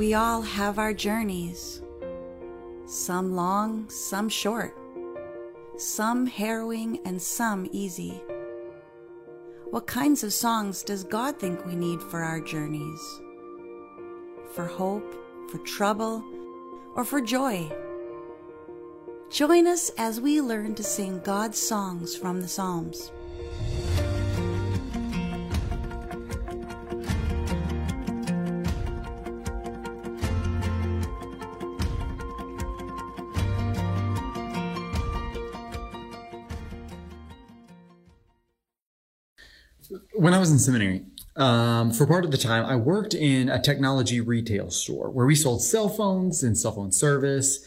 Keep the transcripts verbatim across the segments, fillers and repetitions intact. We all have our journeys, some long, some short, some harrowing and some easy. What kinds of songs does God think we need for our journeys? For hope, for trouble, or for joy? Join us as we learn to sing God's songs from the Psalms. When I was in seminary, um, for part of the time, I worked in a technology retail store where we sold cell phones and cell phone service,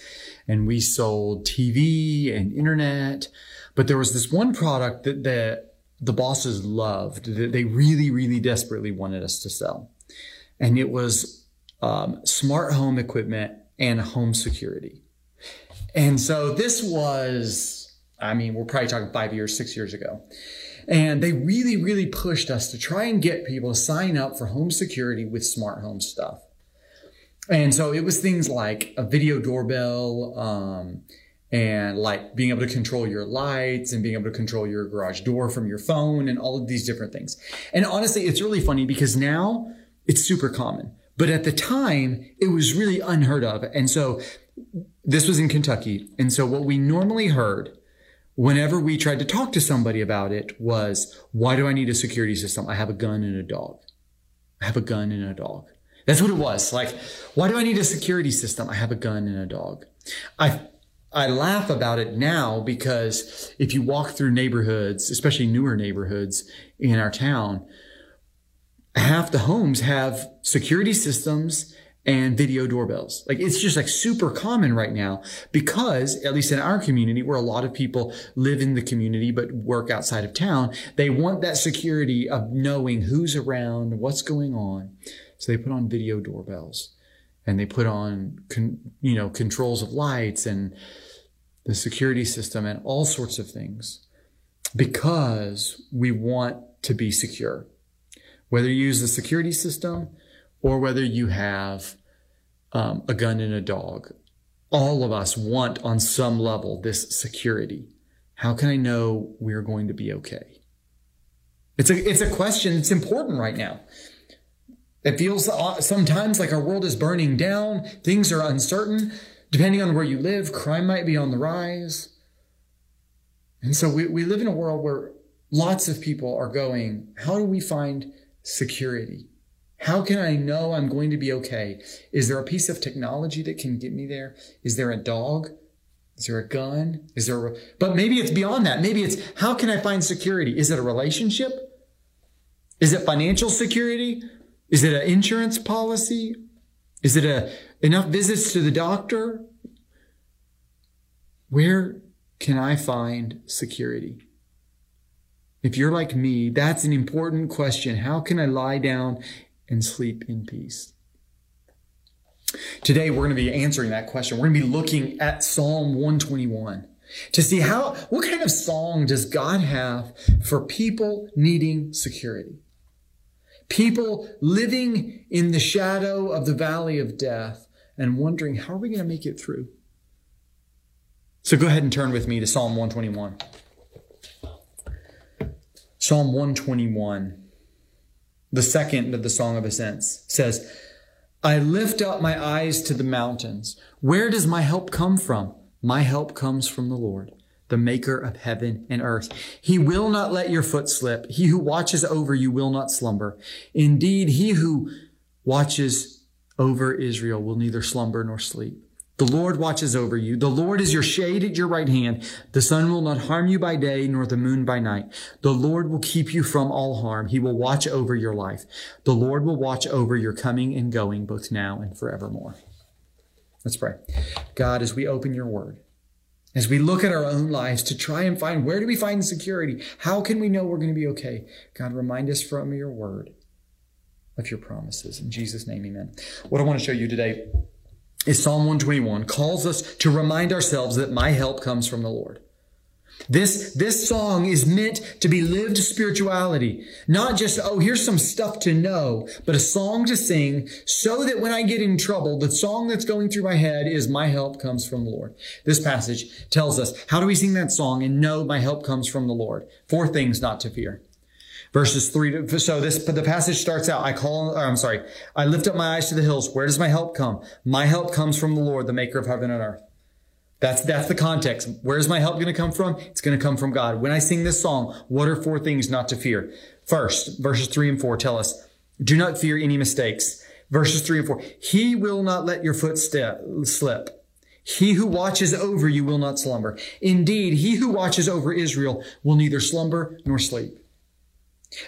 and we sold T V and internet. But there was this one product that, that the bosses loved, that they really, really desperately wanted us to sell. And it was um, smart home equipment and home security. And so this was, I mean, we're probably talking five years, six years ago. And they really, really pushed us to try and get people to sign up for home security with smart home stuff. And so it was things like a video doorbell, um, and like being able to control your lights and being able to control your garage door from your phone and all of these different things. And honestly, it's really funny because now it's super common, but at the time it was really unheard of. And so this was in Kentucky. And so what we normally heard whenever we tried to talk to somebody about it was, why do I need a security system? I have a gun and a dog. I have a gun and a dog. That's what it was. Like, why do I need a security system? I have a gun and a dog. I I laugh about it now because if you walk through neighborhoods, especially newer neighborhoods in our town, half the homes have security systems and video doorbells. Like, it's just like super common right now because, at least in our community where a lot of people live in the community but work outside of town, they want that security of knowing who's around, what's going on. So they put on video doorbells and they put on, con- you know, controls of lights and the security system and all sorts of things because we want to be secure. Whether you use the security system or whether you have um, a gun and a dog, all of us want on some level this security. How can I know we're going to be okay? It's a it's a question that's important right now. It feels sometimes like our world is burning down. Things are uncertain. Depending on where you live, crime might be on the rise. And so we, we live in a world where lots of people are going, how do we find security? How can I know I'm going to be okay? Is there a piece of technology that can get me there? Is there a dog? Is there a gun? Is there a... But maybe it's beyond that. Maybe it's, how can I find security? Is it a relationship? Is it financial security? Is it an insurance policy? Is it a enough visits to the doctor? Where can I find security? If you're like me, that's an important question. How can I lie down and sleep in peace? Today, we're going to be answering that question. We're going to be looking at Psalm one twenty-one to see how, what kind of song does God have for people needing security? People living in the shadow of the valley of death and wondering, how are we going to make it through? So go ahead and turn with me to Psalm one twenty-one. Psalm one twenty-one. The second of the Song of Ascents says, I lift up my eyes to the mountains. Where does my help come from? My help comes from the Lord, the maker of heaven and earth. He will not let your foot slip. He who watches over you will not slumber. Indeed, he who watches over Israel will neither slumber nor sleep. The Lord watches over you. The Lord is your shade at your right hand. The sun will not harm you by day, nor the moon by night. The Lord will keep you from all harm. He will watch over your life. The Lord will watch over your coming and going, both now and forevermore. Let's pray. God, as we open your word, as we look at our own lives to try and find, where do we find security? How can we know we're going to be okay? God, remind us from your word of your promises. In Jesus' name, amen. What I want to show you today is Psalm one twenty-one calls us to remind ourselves that my help comes from the Lord. This, this song is meant to be lived spirituality, not just, oh, here's some stuff to know, but a song to sing so that when I get in trouble, the song that's going through my head is my help comes from the Lord. This passage tells us, how do we sing that song and know my help comes from the Lord? Four things not to fear. Verses three to, so this, the passage starts out, I call, I'm sorry, I lift up my eyes to the hills. Where does my help come? My help comes from the Lord, the maker of heaven and earth. That's, that's the context. Where's my help going to come from? It's going to come from God. When I sing this song, what are four things not to fear? First, verses three and four tell us, do not fear any mistakes. Verses three and four, he will not let your foot step, slip. He who watches over you will not slumber. Indeed, he who watches over Israel will neither slumber nor sleep.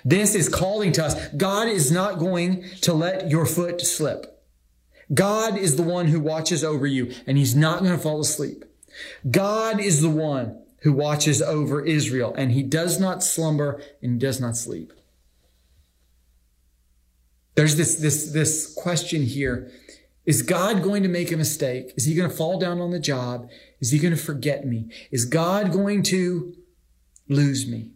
This is calling to us. God is not going to let your foot slip. God is the one who watches over you, and he's not going to fall asleep. God is the one who watches over Israel, and he does not slumber and he does not sleep. There's this, this, this question here. Is God going to make a mistake? Is he going to fall down on the job? Is he going to forget me? Is God going to lose me?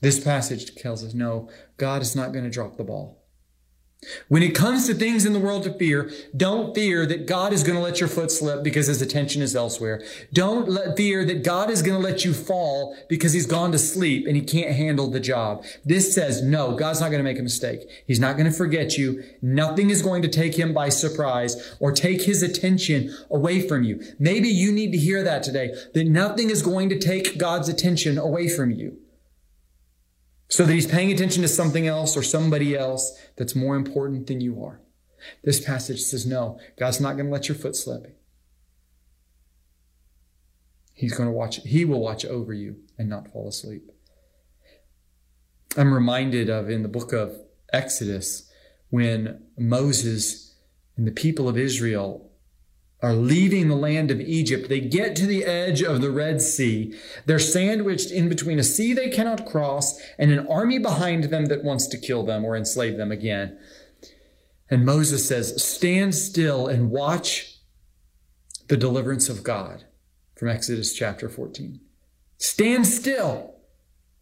This passage tells us, no, God is not going to drop the ball. When it comes to things in the world to fear, don't fear that God is going to let your foot slip because his attention is elsewhere. Don't let, fear that God is going to let you fall because he's gone to sleep and he can't handle the job. This says, no, God's not going to make a mistake. He's not going to forget you. Nothing is going to take him by surprise or take his attention away from you. Maybe you need to hear that today, that nothing is going to take God's attention away from you, so that he's paying attention to something else or somebody else that's more important than you are. This passage says, no, God's not going to let your foot slip. He's going to watch, he will watch over you and not fall asleep. I'm reminded of in the book of Exodus, when Moses and the people of Israel are leaving the land of Egypt. They get to the edge of the Red Sea. They're sandwiched in between a sea they cannot cross and an army behind them that wants to kill them or enslave them again. And Moses says, stand still and watch the deliverance of God, from Exodus chapter fourteen. Stand still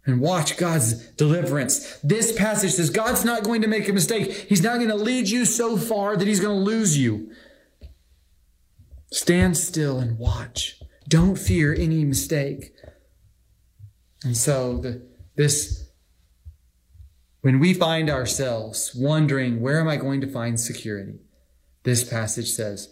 and watch God's deliverance. This passage says God's not going to make a mistake. He's not going to lead you so far that he's going to lose you. Stand still and watch. Don't fear any mistake. And so the, this, when we find ourselves wondering, where am I going to find security? This passage says,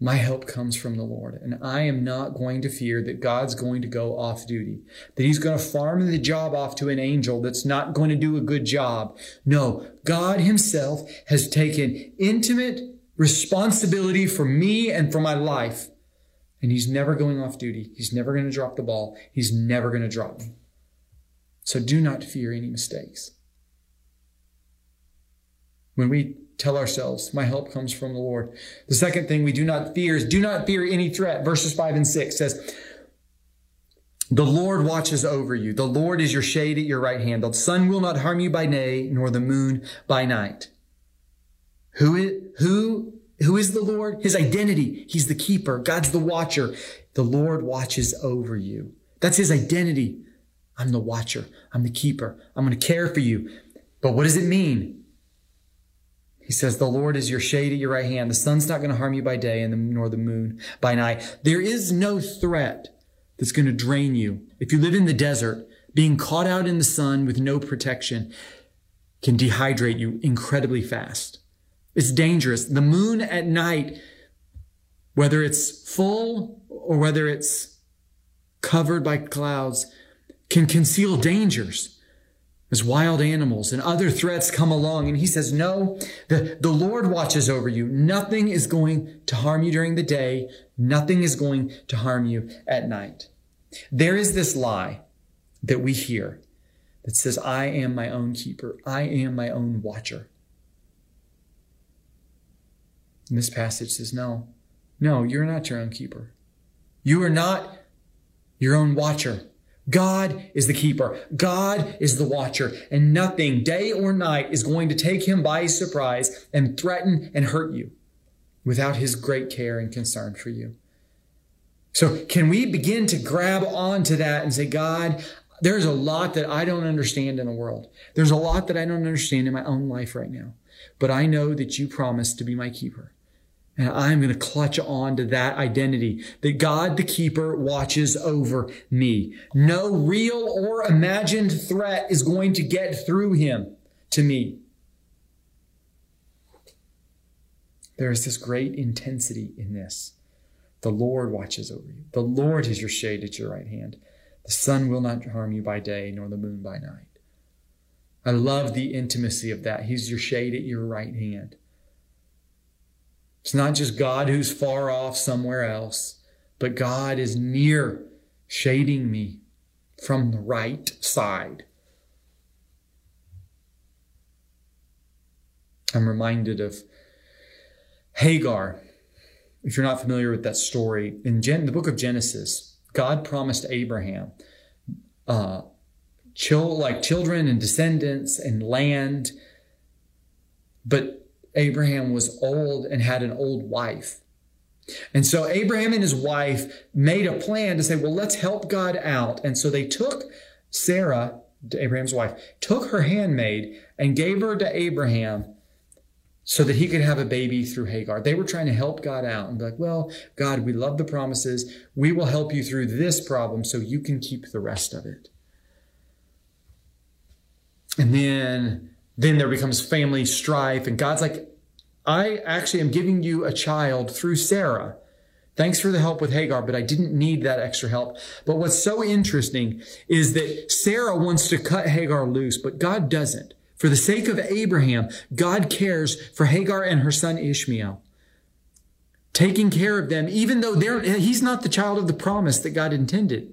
my help comes from the Lord, and I am not going to fear that God's going to go off duty, that he's going to farm the job off to an angel that's not going to do a good job. No, God himself has taken intimate responsibility for me and for my life. And he's never going off duty. He's never going to drop the ball. He's never going to drop me. So do not fear any mistakes. When we tell ourselves, my help comes from the Lord. The second thing we do not fear is do not fear any threat. Verses five and six says, the Lord watches over you. The Lord is your shade at your right hand. The sun will not harm you by day, nor the moon by night. Who is, who, who is the Lord? His identity. He's the keeper. God's the watcher. The Lord watches over you. That's his identity. I'm the watcher. I'm the keeper. I'm going to care for you. But what does it mean? He says, the Lord is your shade at your right hand. The sun's not going to harm you by day and the, nor the moon by night. There is no threat that's going to drain you. If you live in the desert, being caught out in the sun with no protection can dehydrate you incredibly fast. It's dangerous. The moon at night, whether it's full or whether it's covered by clouds, can conceal dangers as wild animals and other threats come along. And he says, no, the, the Lord watches over you. Nothing is going to harm you during the day. Nothing is going to harm you at night. There is this lie that we hear that says, I am my own keeper. I am my own watcher. And this passage says, no, no, you're not your own keeper. You are not your own watcher. God is the keeper. God is the watcher. And nothing, day or night, is going to take him by surprise and threaten and hurt you without his great care and concern for you. So can we begin to grab onto that and say, God, there's a lot that I don't understand in the world. There's a lot that I don't understand in my own life right now. But I know that you promised to be my keeper. And I'm going to clutch on to that identity that God, the keeper, watches over me. No real or imagined threat is going to get through him to me. There is this great intensity in this. The Lord watches over you. The Lord is your shade at your right hand. The sun will not harm you by day, nor the moon by night. I love the intimacy of that. He's your shade at your right hand. It's not just God who's far off somewhere else, but God is near, shading me from the right side. I'm reminded of Hagar. If you're not familiar with that story, in Gen- the book of Genesis, God promised Abraham uh, chil- like children and descendants and land, but Abraham was old and had an old wife. And so Abraham and his wife made a plan to say, well, let's help God out. And so they took Sarah, Abraham's wife, took her handmaid and gave her to Abraham so that he could have a baby through Hagar. They were trying to help God out and be like, well, God, we love the promises. We will help you through this problem so you can keep the rest of it. And then Then there becomes family strife. And God's like, I actually am giving you a child through Sarah. Thanks for the help with Hagar, but I didn't need that extra help. But what's so interesting is that Sarah wants to cut Hagar loose, but God doesn't. For the sake of Abraham, God cares for Hagar and her son Ishmael, taking care of them, even though they're, he's not the child of the promise that God intended.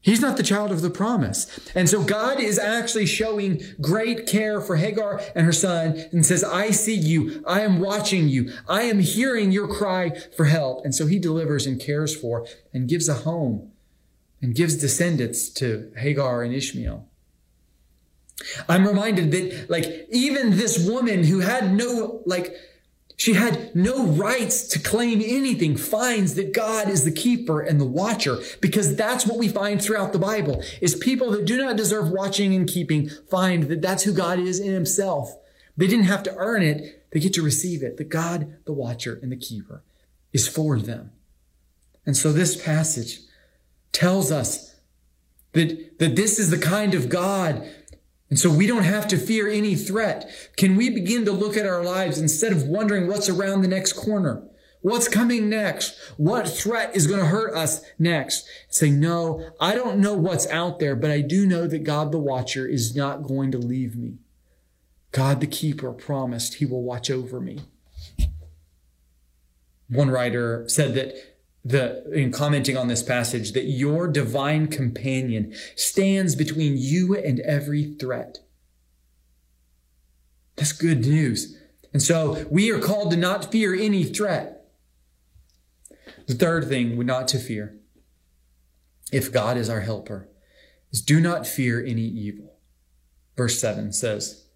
He's not the child of the promise. And so God is actually showing great care for Hagar and her son and says, I see you. I am watching you. I am hearing your cry for help. And so he delivers and cares for and gives a home and gives descendants to Hagar and Ishmael. I'm reminded that, like, even this woman who had no, like, she had no rights to claim anything, finds that God is the keeper and the watcher, because that's what we find throughout the Bible, is people that do not deserve watching and keeping find that that's who God is in himself. They didn't have to earn it. They get to receive it. That God, the watcher and the keeper, is for them. And so this passage tells us that, that this is the kind of God. And so we don't have to fear any threat. Can we begin to look at our lives instead of wondering what's around the next corner? What's coming next? What threat is going to hurt us next? Say, no, I don't know what's out there, but I do know that God the watcher is not going to leave me. God the keeper promised he will watch over me. One writer said that The, in commenting on this passage, that your divine companion stands between you and every threat. That's good news. And so we are called to not fear any threat. The third thing we're not to fear, if God is our helper, is do not fear any evil. Verse seven says,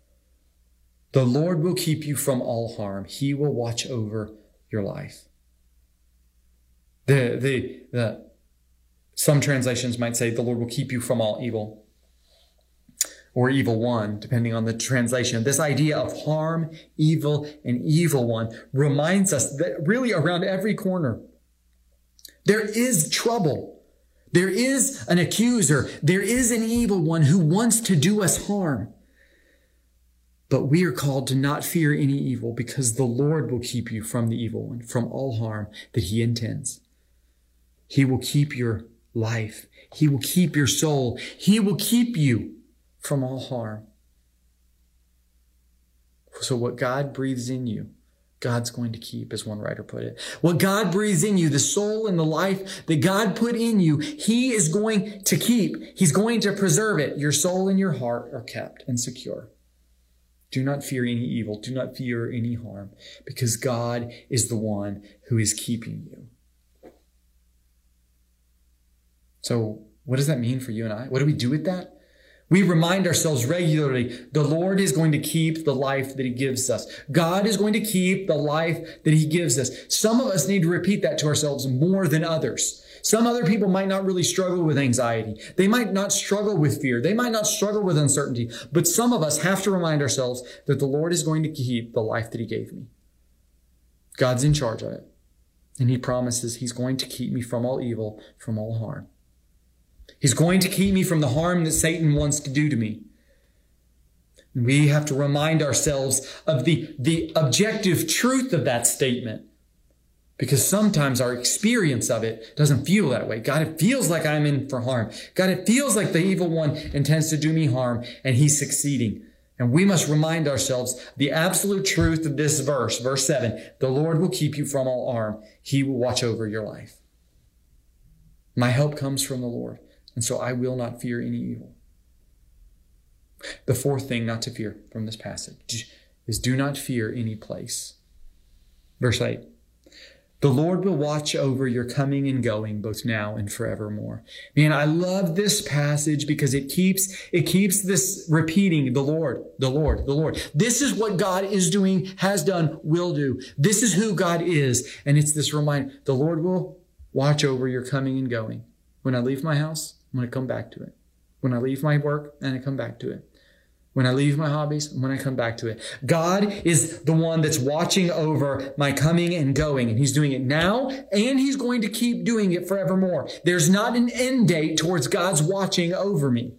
the Lord will keep you from all harm. He will watch over your life. The, the, the, some translations might say the Lord will keep you from all evil, or evil one, depending on the translation. This idea of harm, evil, and evil one reminds us that really around every corner, there is trouble. There is an accuser. There is an evil one who wants to do us harm. But we are called to not fear any evil, because the Lord will keep you from the evil one, from all harm that he intends. He will keep your life. He will keep your soul. He will keep you from all harm. So what God breathes in you, God's going to keep, as one writer put it. What God breathes in you, the soul and the life that God put in you, he is going to keep. He's going to preserve it. Your soul and your heart are kept and secure. Do not fear any evil. Do not fear any harm, because God is the one who is keeping you. So what does that mean for you and I? What do we do with that? We remind ourselves regularly, the Lord is going to keep the life that he gives us. God is going to keep the life that he gives us. Some of us need to repeat that to ourselves more than others. Some other people might not really struggle with anxiety. They might not struggle with fear. They might not struggle with uncertainty. But some of us have to remind ourselves that the Lord is going to keep the life that he gave me. God's in charge of it. And he promises he's going to keep me from all evil, from all harm. He's going to keep me from the harm that Satan wants to do to me. We have to remind ourselves of the, the objective truth of that statement, because sometimes our experience of it doesn't feel that way. God, it feels like I'm in for harm. God, it feels like the evil one intends to do me harm, and he's succeeding. And we must remind ourselves the absolute truth of this verse, verse seven, the Lord will keep you from all harm. He will watch over your life. My help comes from the Lord, and so I will not fear any evil. The fourth thing not to fear from this passage is do not fear any place. Verse eight, the Lord will watch over your coming and going, both now and forevermore. Man, I love this passage because it keeps, it keeps this repeating, the Lord, the Lord, the Lord. This is what God is doing, has done, will do. This is who God is. And it's this reminder, the Lord will watch over your coming and going. When I leave my house, I'm going to come back to it. When I leave my work, and I come back to it. When I leave my hobbies, when I come back to it. God is the one that's watching over my coming and going. And he's doing it now, and he's going to keep doing it forevermore. There's not an end date towards God's watching over me.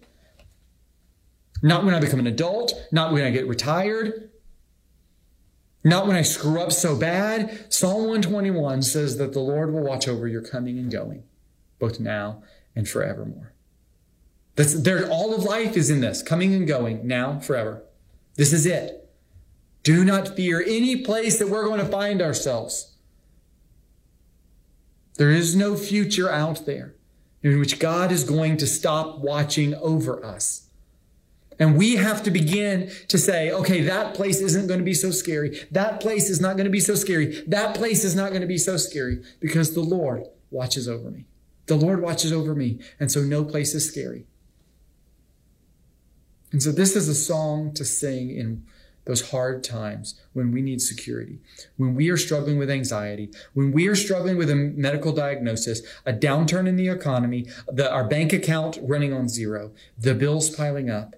Not when I become an adult. Not when I get retired. Not when I screw up so bad. Psalm one twenty-one says that the Lord will watch over your coming and going, both now and forevermore. That's there. All of life is in this, coming and going, now, forever. This is it. Do not fear any place that we're going to find ourselves. There is no future out there in which God is going to stop watching over us. And we have to begin to say, okay, that place isn't going to be so scary. That place is not going to be so scary. That place is not going to be so scary because the Lord watches over me. The Lord watches over me, and so no place is scary. And so this is a song to sing in those hard times when we need security, when we are struggling with anxiety, when we are struggling with a medical diagnosis, a downturn in the economy, the, our bank account running on zero, the bills piling up,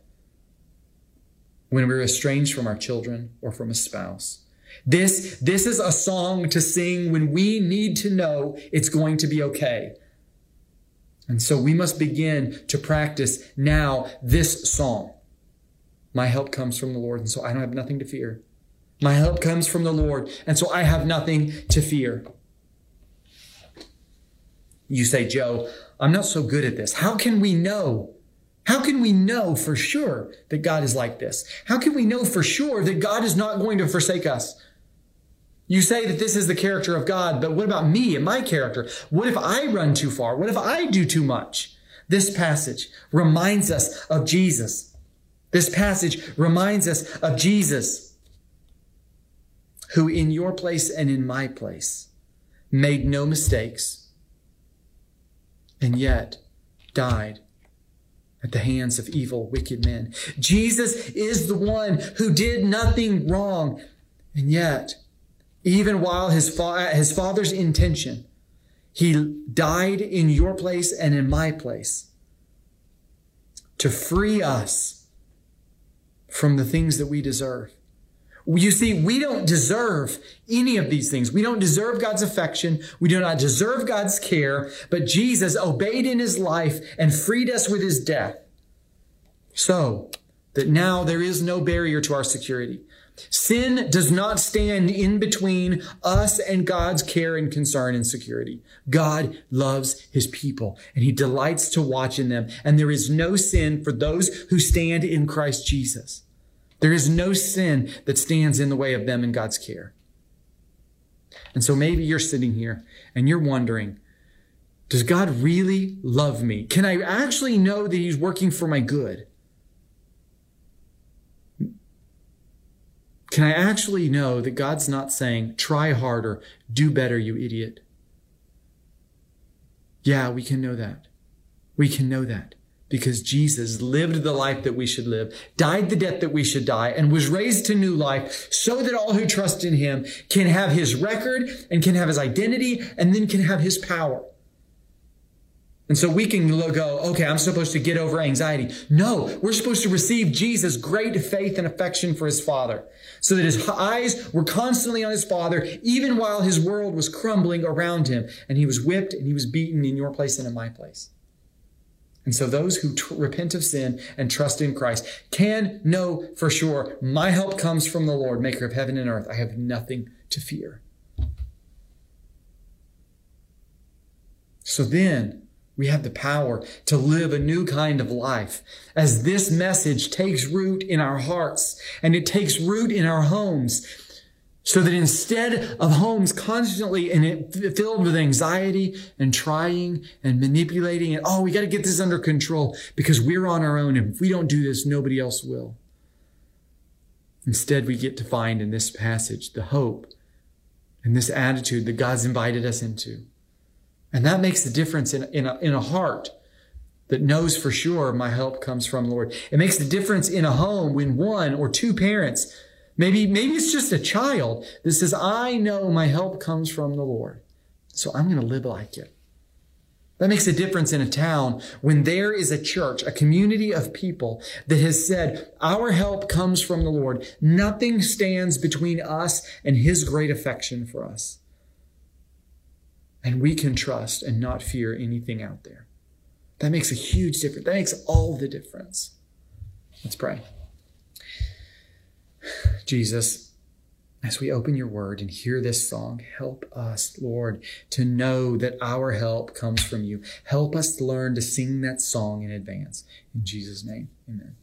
when we're estranged from our children or from a spouse. This, this is a song to sing when we need to know it's going to be okay. And so we must begin to practice now this song. My help comes from the Lord, and so I don't have nothing to fear. My help comes from the Lord, and so I have nothing to fear. You say, Joe, I'm not so good at this. How can we know? How can we know for sure that God is like this? How can we know for sure that God is not going to forsake us? You say that this is the character of God, but what about me and my character? What if I run too far? What if I do too much? This passage reminds us of Jesus. This passage reminds us of Jesus, who in your place and in my place made no mistakes and yet died at the hands of evil, wicked men. Jesus is the one who did nothing wrong and yet, even while his, fa- his father's intention, he died in your place and in my place to free us from the things that we deserve. You see, we don't deserve any of these things. We don't deserve God's affection. We do not deserve God's care. But Jesus obeyed in his life and freed us with his death, so that now there is no barrier to our security. Sin does not stand in between us and God's care and concern and security. God loves his people, and he delights to watch in them. And there is no sin for those who stand in Christ Jesus. There is no sin that stands in the way of them in God's care. And so maybe you're sitting here and you're wondering, does God really love me? Can I actually know that he's working for my good? Can I actually know that God's not saying, try harder, do better, you idiot? Yeah, we can know that. We can know that. because Jesus lived the life that we should live, died the death that we should die, and was raised to new life so that all who trust in him can have his record and can have his identity and then can have his power. And so we can go, okay, I'm supposed to get over anxiety. No, we're supposed to receive Jesus' great faith and affection for his Father so that his eyes were constantly on his Father, even while his world was crumbling around him. And he was whipped and he was beaten in your place and in my place. And so those who t- repent of sin and trust in Christ can know for sure, my help comes from the Lord, maker of heaven and earth. I have nothing to fear. So then, we have the power to live a new kind of life as this message takes root in our hearts and it takes root in our homes so that instead of homes constantly and it filled with anxiety and trying and manipulating and, oh, we got to get this under control because we're on our own. And if we don't do this, nobody else will. Instead, we get to find in this passage the hope and this attitude that God's invited us into. And that makes the difference in, in, a, in a heart that knows for sure my help comes from the Lord. It makes the difference in a home when one or two parents, maybe, maybe it's just a child that says, I know my help comes from the Lord, so I'm going to live like it. That makes a difference in a town when there is a church, a community of people that has said, our help comes from the Lord. Nothing stands between us and his great affection for us. And we can trust and not fear anything out there. That makes a huge difference. That makes all the difference. Let's pray. Jesus, as we open your word and hear this song, help us, Lord, to know that our help comes from you. Help us learn to sing that song in advance. In Jesus' name, amen.